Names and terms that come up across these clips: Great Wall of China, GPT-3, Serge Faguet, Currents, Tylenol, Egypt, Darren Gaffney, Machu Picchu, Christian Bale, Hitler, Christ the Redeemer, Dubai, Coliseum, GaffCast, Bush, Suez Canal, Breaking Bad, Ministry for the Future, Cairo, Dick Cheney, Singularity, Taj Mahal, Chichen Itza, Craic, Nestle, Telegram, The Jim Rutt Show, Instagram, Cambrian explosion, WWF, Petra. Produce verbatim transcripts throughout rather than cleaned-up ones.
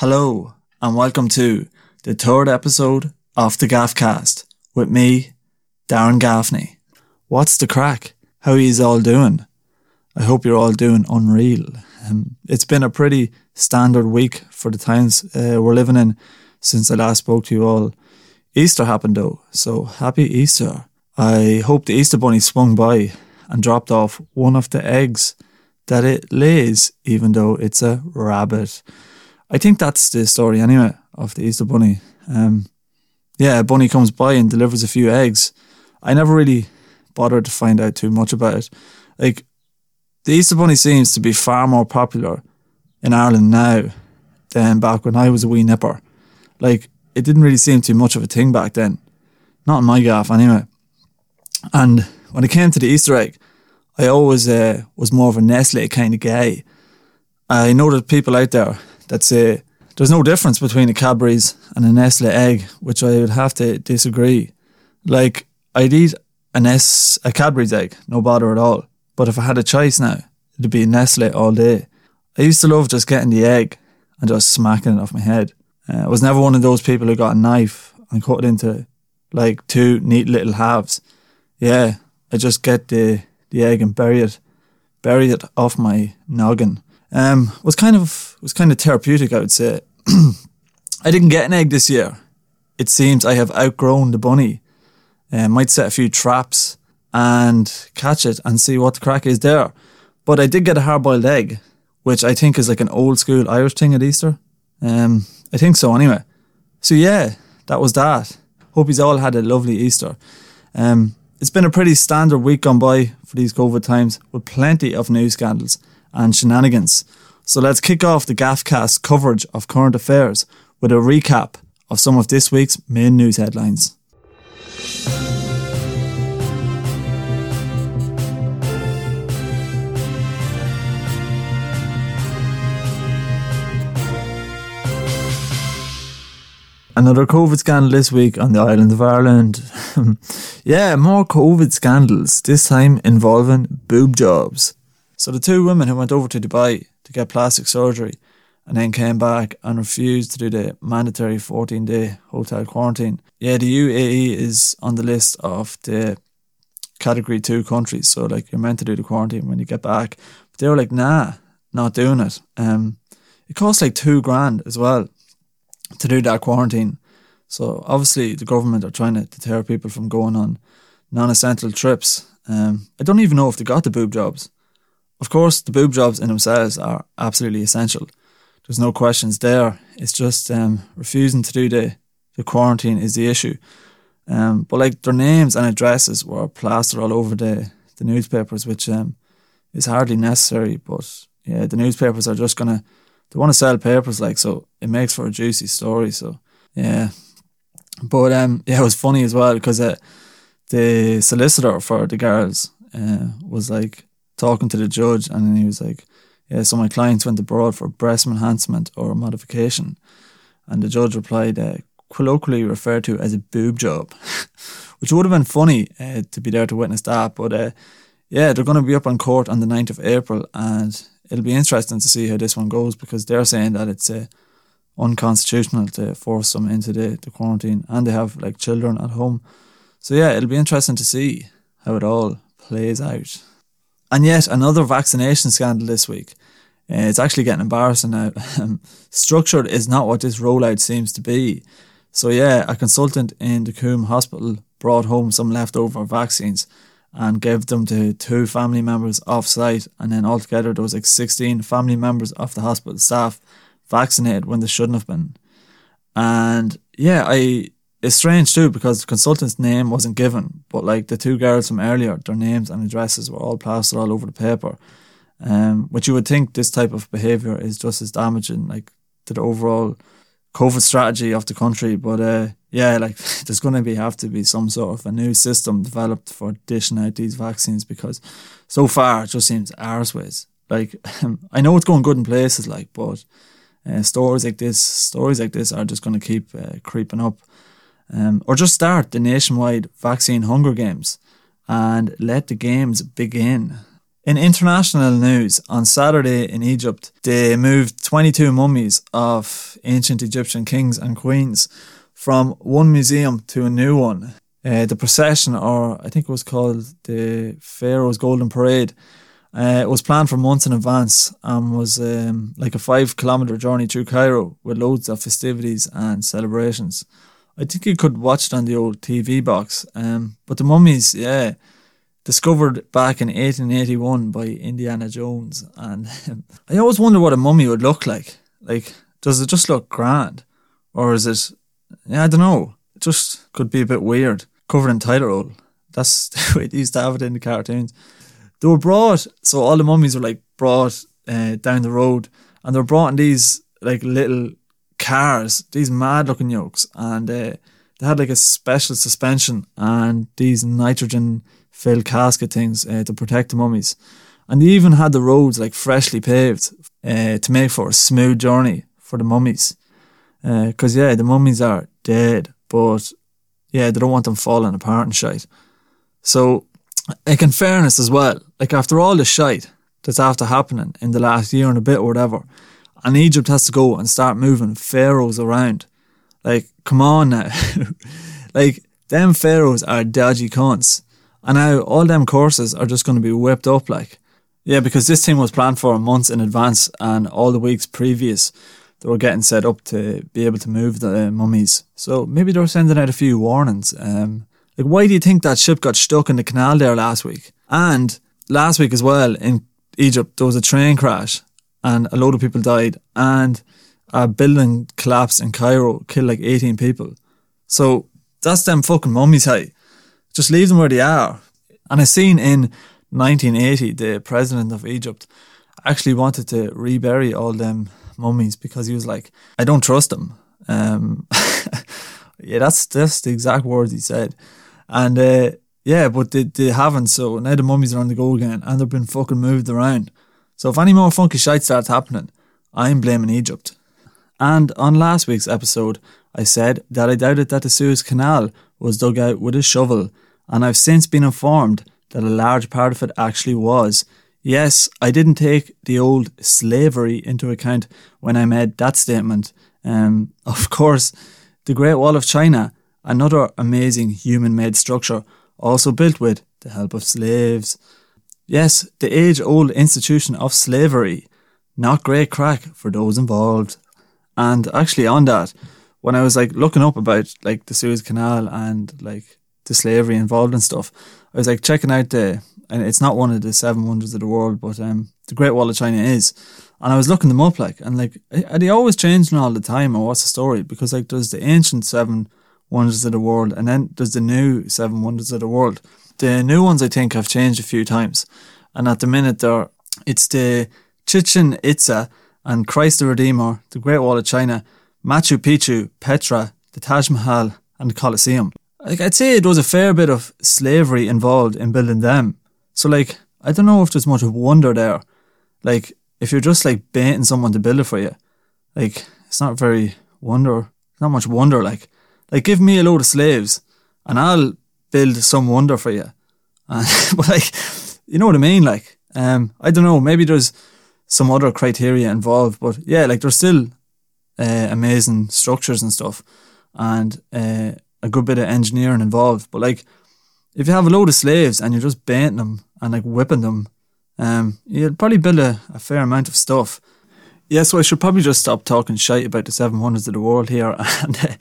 Hello and welcome to the third episode of the GaffCast with me, Darren Gaffney. What's the crack? How are you all doing? I hope you're all doing unreal. Um, it's been a pretty standard week for the times uh, we're living in since I last spoke to you all. Easter happened though, so happy Easter. I hope the Easter Bunny swung by and dropped off one of the eggs that it lays, even though it's a rabbit. I think that's the story anyway of the Easter Bunny. Um, yeah, a bunny comes by and delivers a few eggs. I never really bothered to find out too much about it. Like, the Easter Bunny seems to be far more popular in Ireland now than back when I was a wee nipper. Like, it didn't really seem too much of a thing back then. Not in my gaff anyway. And when it came to the Easter egg, I always uh, was more of a Nestle kind of guy. I know that people out there that say there's no difference between a Cadbury's and a Nestle egg, which I would have to disagree. Like, I'd eat a, Nes- a Cadbury's egg, no bother at all. But if I had a choice now, it'd be a Nestle all day. I used to love just getting the egg and just smacking it off my head. Uh, I was never one of those people who got a knife and cut it into like two neat little halves. Yeah, I just get the, the egg and bury it, bury it off my noggin. Um, was kind of was kind of therapeutic, I would say. I didn't get an egg this year. It seems I have outgrown the bunny. Uh, might set a few traps and catch it and see what the crack is there. But I did get a hard-boiled egg, which I think is like an old-school Irish thing at Easter. Um, I think so anyway. So yeah, that was that. Hope you've all had a lovely Easter. Um, it's been a pretty standard week gone by for these COVID times, with plenty of news scandals and shenanigans. So let's kick off the GaffCast coverage of current affairs with a recap of some of this week's main news headlines. Another COVID scandal this week on the island of Ireland. Yeah, more COVID scandals, this time involving boob jobs. So the two women who went over to Dubai to get plastic surgery and then came back and refused to do the mandatory fourteen-day hotel quarantine. Yeah, the U A E is on the list of the category two countries. So like, you're meant to do the quarantine when you get back. But they were like, nah, not doing it. Um, it costs like two grand as well to do that quarantine. So obviously the government are trying to deter people from going on non-essential trips. Um, I don't even know if they got the boob jobs. Of course, the boob jobs in themselves are absolutely essential. There's no questions there. It's just um, refusing to do the, the quarantine is the issue. Um, but like, their names and addresses were plastered all over the, the newspapers, which um, is hardly necessary. But yeah, the newspapers are just going to, they want to sell papers, like, so it makes for a juicy story. So yeah. But um, yeah, it was funny as well because uh, the solicitor for the girls uh, was like, talking to the judge, and then he was like, yeah, so my clients went abroad for breast enhancement or modification, and the judge replied, uh, colloquially referred to as a boob job, which would have been funny uh, to be there to witness that, but uh, yeah, they're going to be up on court on the ninth of April, and it'll be interesting to see how this one goes, because they're saying that it's uh, unconstitutional to force them into the, the quarantine, and they have like children at home, so yeah, it'll be interesting to see how it all plays out. And yet another vaccination scandal this week. Uh, it's actually getting embarrassing now. Structured is not what this rollout seems to be. So yeah, a consultant in the Coombe Hospital brought home some leftover vaccines and gave them to two family members off-site, and then altogether there was like sixteen family members of the hospital staff vaccinated when they shouldn't have been. And yeah, I... it's strange too, because the consultant's name wasn't given, but like the two girls from earlier, their names and addresses were all plastered all over the paper, um, which you would think this type of behaviour is just as damaging like to the overall COVID strategy of the country. But uh, yeah, like there's going to be have to be some sort of a new system developed for dishing out these vaccines, because so far it just seems arseways. Like, I know it's going good in places, like, but uh, stories like this, stories like this are just going to keep uh, creeping up. Um, or just start the nationwide vaccine hunger games and let the games begin. In international news, on Saturday in Egypt, they moved twenty-two mummies of ancient Egyptian kings and queens from one museum to a new one. Uh, the procession, or I think it was called the Pharaoh's Golden Parade, uh, was planned for months in advance and was um, like a five kilometre journey through Cairo with loads of festivities and celebrations. I think you could watch it on the old T V box. Um, but the mummies, yeah, discovered back in eighteen eighty-one by Indiana Jones. And um, I always wonder what a mummy would look like. Like, does it just look grand? Or is it, yeah, I don't know. It just could be a bit weird. Covered in Tylenol. That's the way they used to have it in the cartoons. They were brought, so all the mummies were like brought uh, down the road, and they were brought in these like little cars, these mad looking yokes, and uh, they had like a special suspension and these nitrogen filled casket things uh, to protect the mummies. And they even had the roads like freshly paved uh, to make for a smooth journey for the mummies. Because uh, yeah, the mummies are dead, but yeah, they don't want them falling apart and shite. So, like, in fairness as well, like, after all the shite that's after happening in the last year and a bit or whatever, and Egypt has to go and start moving pharaohs around. Like, come on now. Like, them pharaohs are dodgy cunts. And now all them courses are just going to be whipped up, like. Yeah, because this thing was planned for months in advance, and all the weeks previous they were getting set up to be able to move the uh, mummies. So maybe they were sending out a few warnings. Um, like, why do you think that ship got stuck in the canal there last week? And last week as well, in Egypt, there was a train crash and a load of people died, and a building collapsed in Cairo, killed like eighteen people. So that's them fucking mummies, hey. Just leave them where they are. And I seen in nineteen eighty, the president of Egypt actually wanted to rebury all them mummies because he was like, I don't trust them. Um, yeah, that's, that's the exact words he said. And uh, yeah, but they, they haven't, so now the mummies are on the go again, and they've been fucking moved around. So if any more funky shite starts happening, I'm blaming Egypt. And on last week's episode, I said that I doubted that the Suez Canal was dug out with a shovel, and I've since been informed that a large part of it actually was. Yes, I didn't take the old slavery into account when I made that statement. Um, of course, the Great Wall of China, another amazing human-made structure, also built with the help of slaves. Yes, the age-old institution of slavery. Not great crack for those involved. And actually on that, when I was like looking up about like the Suez Canal and like the slavery involved and stuff, I was like checking out the, and it's not one of the seven wonders of the world, but um, the Great Wall of China is. And I was looking them up, like, and like, are they always changing all the time, or what's the story? Because like, there's the ancient seven wonders of the world, and then there's the new seven wonders of the world. The new ones, I think, have changed a few times. And at the minute, there it's the Chichen Itza and Christ the Redeemer, the Great Wall of China, Machu Picchu, Petra, the Taj Mahal and the Coliseum. Like, I'd say there was a fair bit of slavery involved in building them. So, like, I don't know if there's much of wonder there. Like, if you're just, like, baiting someone to build it for you, like, it's not very wonder. Not much wonder, like. Like, give me a load of slaves and I'll build some wonder for you. Uh, but like, you know what I mean? Like, um, I don't know, maybe there's some other criteria involved, but yeah, like, there's still uh, amazing structures and stuff, and uh, a good bit of engineering involved. But like, if you have a load of slaves and you're just baiting them and like whipping them, um, you'll probably build a, a fair amount of stuff. Yeah, so I should probably just stop talking shite about the seven wonders of the world here. And uh,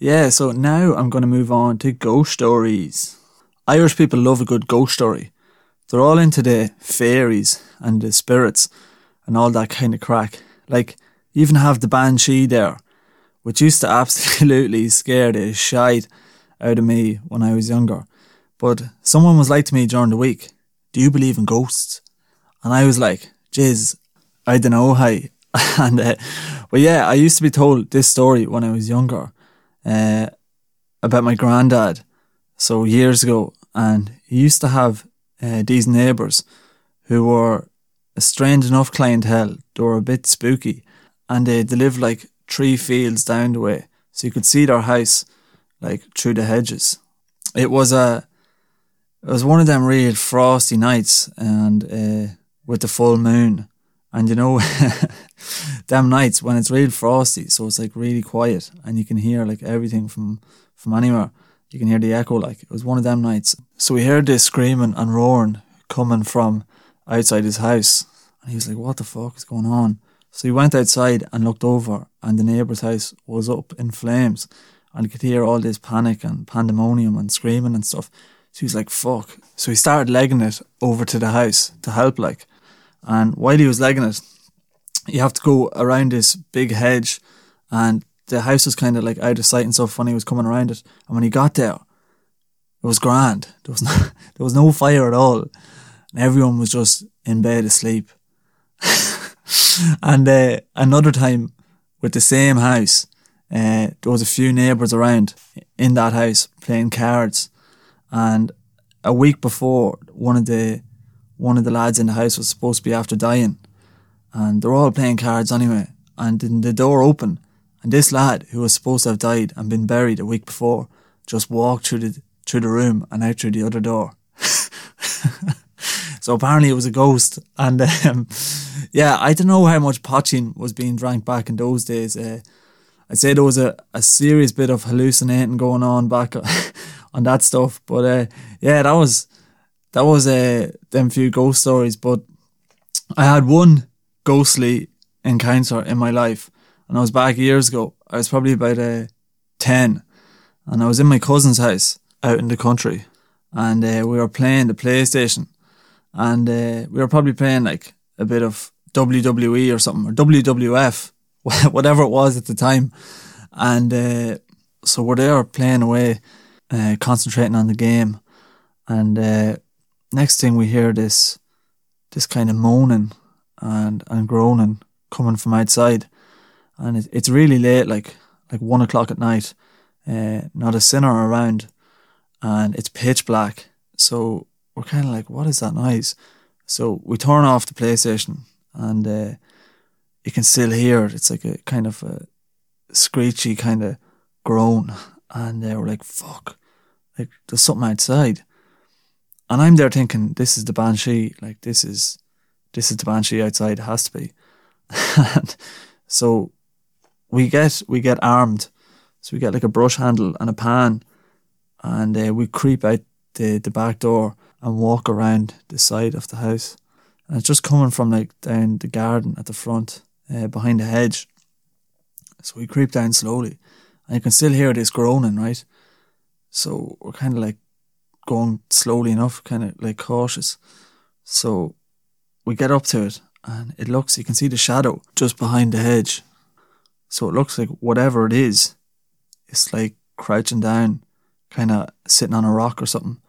yeah, so now I'm going to move on to ghost stories. Irish people love a good ghost story. They're all into the fairies and the spirits and all that kind of crack. Like, you even have the banshee there, which used to absolutely scare the shite out of me when I was younger. But someone was like to me during the week, do you believe in ghosts? And I was like, jizz, I don't know, hi. And, uh, well, yeah, I used to be told this story when I was younger uh, about my granddad, so years ago. And he used to have uh, these neighbours who were a strange enough clientele. They were a bit spooky, and they, they lived like three fields down the way, so you could see their house like through the hedges. It was a It was one of them real frosty nights and uh, with the full moon. And you know, them nights when it's real frosty, so it's like really quiet and you can hear like everything from, from anywhere. You can hear the echo, like it was one of them nights. So we heard this screaming and roaring coming from outside his house. And he was like, what the fuck is going on? So he went outside and looked over and the neighbour's house was up in flames and he could hear all this panic and pandemonium and screaming and stuff. So he was like, fuck. So he started legging it over to the house to help, like. And while he was legging it, you have to go around this big hedge and the house was kind of like out of sight and stuff when he was coming around it. And when he got there, it was grand. There was no, there was no fire at all. And everyone was just in bed asleep. And uh, another time with the same house, uh, there was a few neighbours around in that house playing cards. And a week before, one of the one of the lads in the house was supposed to be after dying. And they're all playing cards anyway. And then the door opened. And this lad, who was supposed to have died and been buried a week before, just walked through the through the room and out through the other door. So apparently it was a ghost. And um, yeah, I don't know how much potching was being drank back in those days. Uh, I'd say there was a, a serious bit of hallucinating going on back on that stuff. But uh, yeah, that was that was uh, them few ghost stories. But I had one ghostly encounter in my life. And I was back years ago. I was probably about uh, ten. And I was in my cousin's house out in the country. And uh, we were playing the PlayStation. And uh, we were probably playing like a bit of W W E or something. Or W W F. Whatever it was at the time. And uh, so we're there playing away. Uh, concentrating on the game. And uh, next thing we hear this this kind of moaning and, and groaning coming from outside. And it, it's really late, like like one o'clock at night. Uh, not a sinner around. And it's pitch black. So we're kind of like, what is that noise? So we turn off the PlayStation and uh, you can still hear it. It's like a kind of a screechy kind of groan. And uh, we're like, fuck, like there's something outside. And I'm there thinking, this is the banshee. Like this is, this is the banshee outside. It has to be. And so we get we get armed. So we get like a brush handle and a pan, and uh, we creep out the, the back door and walk around the side of the house. And it's just coming from like down the garden at the front, uh, behind the hedge. So we creep down slowly, and you can still hear this groaning, right? So we're kind of like going slowly enough, kind of like cautious. So we get up to it. And it looks, you can see the shadow just behind the hedge. So it looks like whatever it is, it's like crouching down, kind of sitting on a rock or something.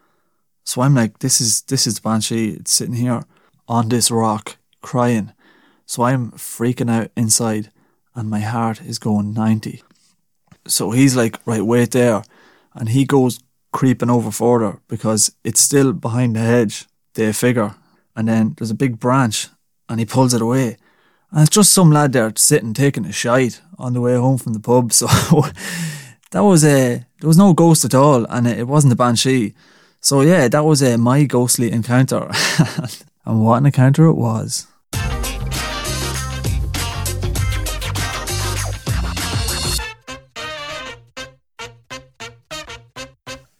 So I'm like, this is this is the banshee. It's sitting here on this rock, crying. So I'm freaking out inside and my heart is going ninety. So he's like, right, wait there. And he goes creeping over further because it's still behind the hedge, the figure. And then there's a big branch. And he pulls it away. And it's just some lad there sitting, taking a shite on the way home from the pub. So that was a, there was no ghost at all. And it wasn't the banshee. So yeah, that was a, my ghostly encounter. And what an encounter it was.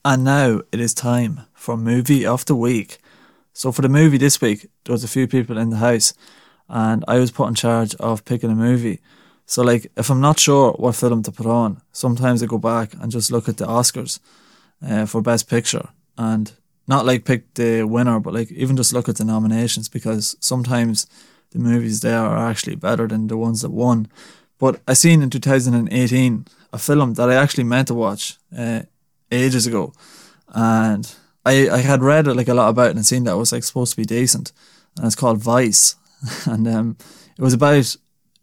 And now it is time for Movie of the Week. So for the movie this week, there was a few people in the house and I was put in charge of picking a movie. So like, if I'm not sure what film to put on, sometimes I go back and just look at the Oscars uh, for Best Picture and not like pick the winner, but like even just look at the nominations because sometimes the movies there are actually better than the ones that won. But I seen in two thousand eighteen a film that I actually meant to watch uh, ages ago, and I, I had read like a lot about it and seen that it was like supposed to be decent, and it's called Vice, and um, it was about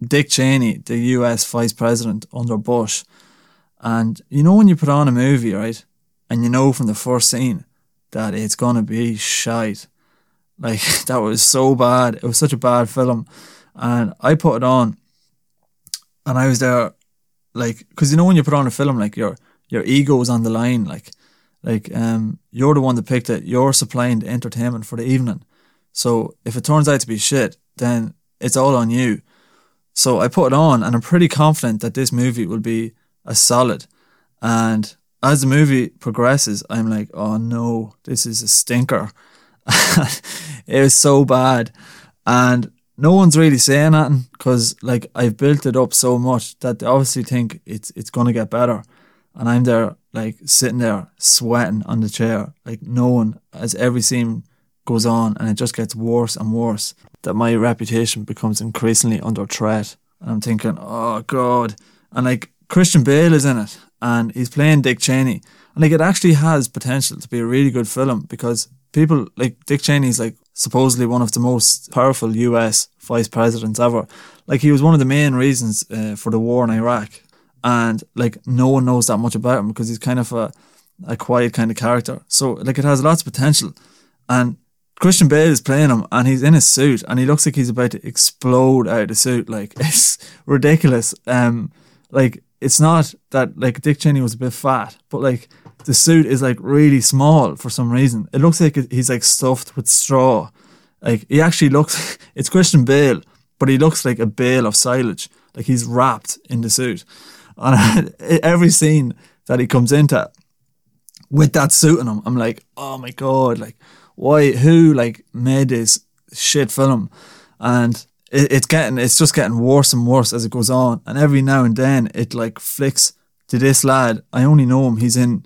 Dick Cheney, the U S Vice President under Bush. And you know when you put on a movie, right, and you know from the first scene that it's gonna be shite, like that was so bad. It was such a bad film, and I put it on, and I was there, like, because you know when you put on a film, like your your ego is on the line, like. Like, um, you're the one that picked it. You're supplying the entertainment for the evening. So if it turns out to be shit, then it's all on you. So I put it on, and I'm pretty confident that this movie will be a solid. And as the movie progresses, I'm like, oh no, this is a stinker. It was so bad. And no one's really saying anything because, like, I've built it up so much that they obviously think it's it's going to get better. And I'm there, like, sitting there sweating on the chair, like, knowing as every scene goes on and it just gets worse and worse, that my reputation becomes increasingly under threat. And I'm thinking, oh God. And, like, Christian Bale is in it and he's playing Dick Cheney. And, like, it actually has potential to be a really good film because people, like, Dick Cheney's, like, supposedly one of the most powerful U S vice presidents ever. Like, he was one of the main reasons uh, for the war in Iraq. And, like, no one knows that much about him because he's kind of a, a quiet kind of character. So, like, it has lots of potential. And Christian Bale is playing him and he's in his suit and he looks like he's about to explode out of the suit. Like, it's ridiculous. Um, like, it's not that, like, Dick Cheney was a bit fat, but, like, the suit is, like, really small for some reason. It looks like he's, like, stuffed with straw. Like, he actually looks... It's Christian Bale, but he looks like a bale of silage. Like, he's wrapped in the suit. And every scene that he comes into with that suit on him, I'm like, oh my God, like, why, who, like, made this shit film? And it, it's getting, it's just getting worse and worse as it goes on. And every now and then it, like, flicks to this lad. I only know him. He's in,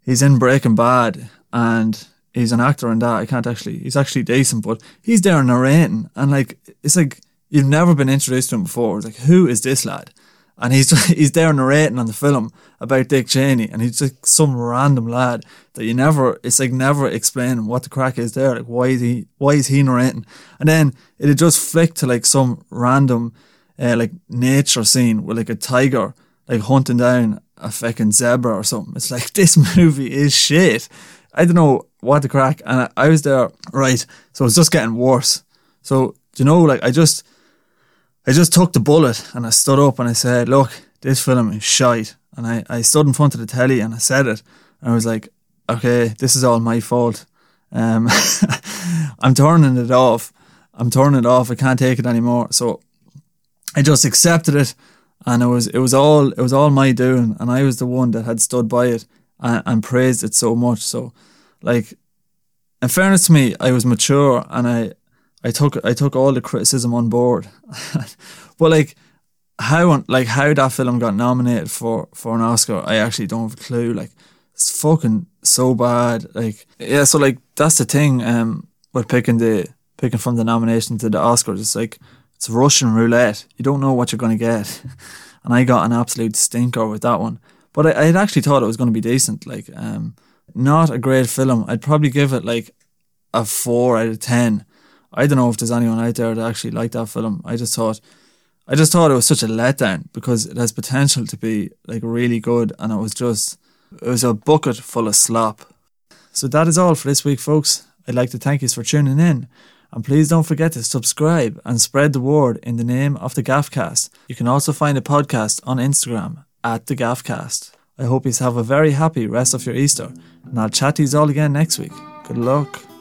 he's in Breaking Bad and he's an actor in that. I can't actually, he's actually decent, but he's there narrating. And, like, it's like, you've never been introduced to him before. It's like, who is this lad? And he's he's there narrating on the film about Dick Cheney, and he's just some random lad that you never, it's like never explaining what the crack is there. Like, why is he, why is he narrating? And then it'll just flick to, like, some random, uh, like, nature scene with, like, a tiger, like, hunting down a fucking zebra or something. It's like, this movie is shit. I don't know what the crack. And I, I was there, right, so it's just getting worse. So, you know, like, I just... I just took the bullet and I stood up and I said, look, this film is shite. And I, I stood in front of the telly and I said it. And I was like, okay, this is all my fault. Um, I'm turning it off. I'm turning it off. I can't take it anymore. So I just accepted it. And it was it was all it was all my doing. And I was the one that had stood by it and, and praised it so much. So, like, in fairness to me, I was mature and I... I took I took all the criticism on board. But, like, how on, like how that film got nominated for, for an Oscar, I actually don't have a clue. Like, it's fucking so bad. Like, yeah, so, like, that's the thing um with picking the picking from the nomination to the Oscars. It's like, it's Russian roulette. You don't know what you're gonna get. And I got an absolute stinker with that one. But I I'd actually thought it was gonna be decent. Like, um not a great film. I'd probably give it, like, a four out of ten. I don't know if there's anyone out there that actually liked that film. I just thought, I just thought it was such a letdown because it has potential to be, like, really good, and it was just, it was a bucket full of slop. So that is all for this week, folks. I'd like to thank you for tuning in, and please don't forget to subscribe and spread the word in the name of the GaffCast. You can also find the podcast on Instagram at the GaffCast. I hope you have a very happy rest of your Easter, and I'll chat to you all again next week. Good luck.